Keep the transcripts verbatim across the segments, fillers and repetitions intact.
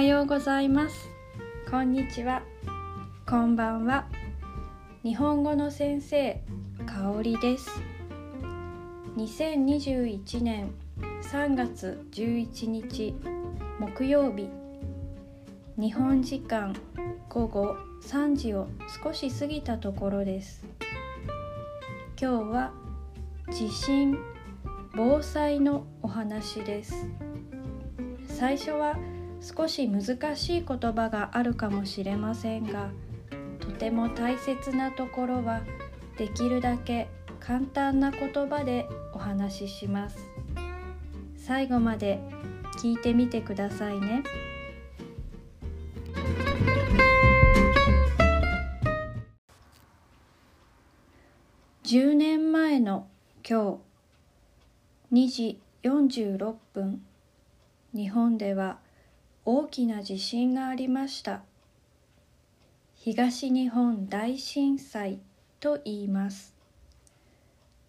はようございます。こんにちは。こんばんは。日本語の先生、かおりです。にせんにじゅういちねんさんがつじゅういちにち木曜日、日本時間午後さんじを少し過ぎたところです。今日は地震・防災のお話です。最初は少し難しい言葉があるかもしれませんが、とても大切なところはできるだけ簡単な言葉でお話しします。最後まで聞いてみてくださいね。じゅうねんまえの今日にじよんじゅうろっぷん、日本では大きな地震がありました。東日本大震災と言います。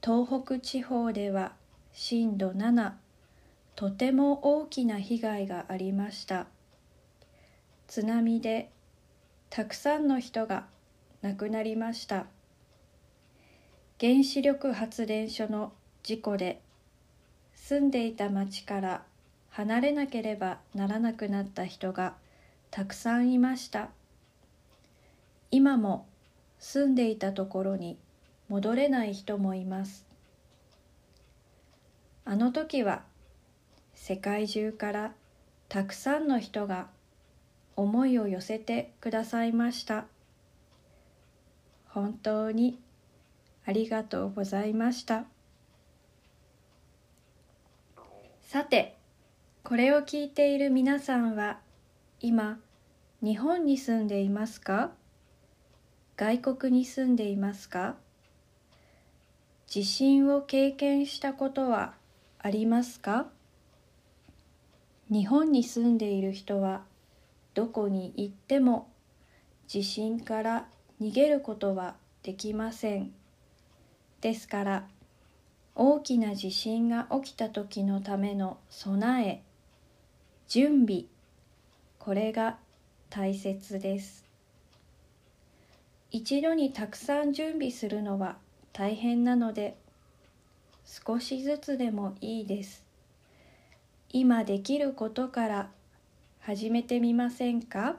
東北地方では震度なな、とても大きな被害がありました。津波でたくさんの人が亡くなりました。原子力発電所の事故で住んでいた町から離れなければならなくなった人がたくさんいました。今も住んでいたところに戻れない人もいます。あの時は世界中からたくさんの人が思いを寄せてくださいました。本当にありがとうございました。さて、これを聞いている皆さんは、今、日本に住んでいますか？外国に住んでいますか？地震を経験したことはありますか？日本に住んでいる人は、どこに行っても地震から逃げることはできません。ですから、大きな地震が起きた時のための備え、準備、これが大切です。一度にたくさん準備するのは大変なので、少しずつでもいいです。今できることから始めてみませんか？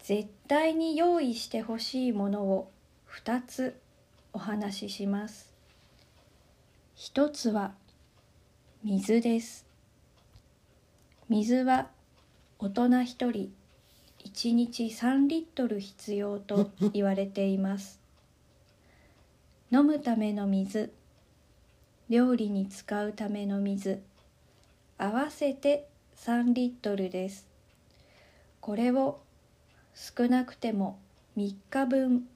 絶対に用意してほしいものをふたつお話しします。一つは水です。水は大人一人いちにちさんリットル必要と言われています。飲むための水、料理に使うための水、合わせてさんリットルです。これを少なくてもみっかぶん、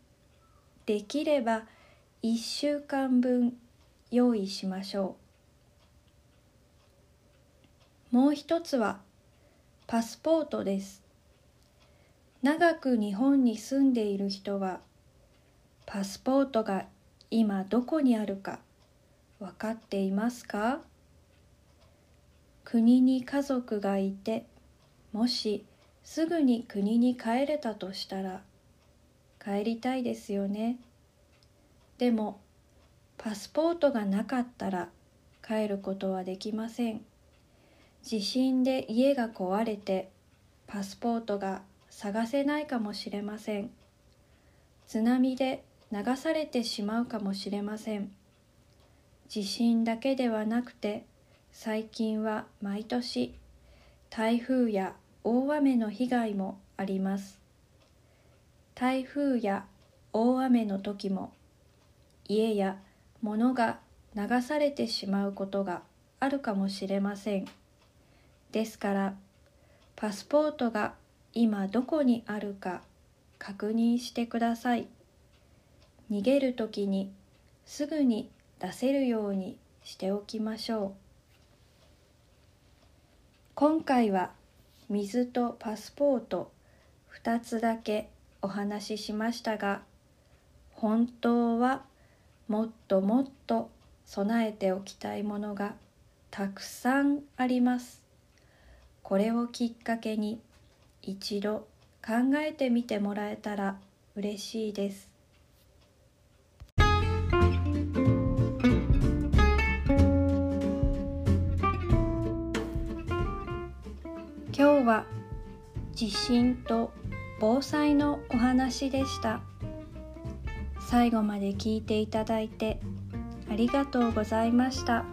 できればいっしゅうかんぶん用意しましょう。もう一つはパスポートです。長く日本に住んでいる人はパスポートが今どこにあるか分かっていますか？国に家族がいて、もしすぐに国に帰れたとしたら帰りたいですよね。でも、パスポートがなかったら帰ることはできません。地震で家が壊れて、パスポートが探せないかもしれません。津波で流されてしまうかもしれません。地震だけではなくて、最近は毎年、台風や大雨の被害もあります。台風や大雨の時も、家や物が流されてしまうことがあるかもしれません。ですから、パスポートが今どこにあるか確認してください。逃げるときにすぐに出せるようにしておきましょう。今回は水とパスポートふたつだけお話ししましたが、本当はもっともっと備えておきたいものがたくさんあります。これをきっかけに一度考えてみてもらえたら嬉しいです。今日は地震と防災のお話でした。最後まで聞いていただいてありがとうございました。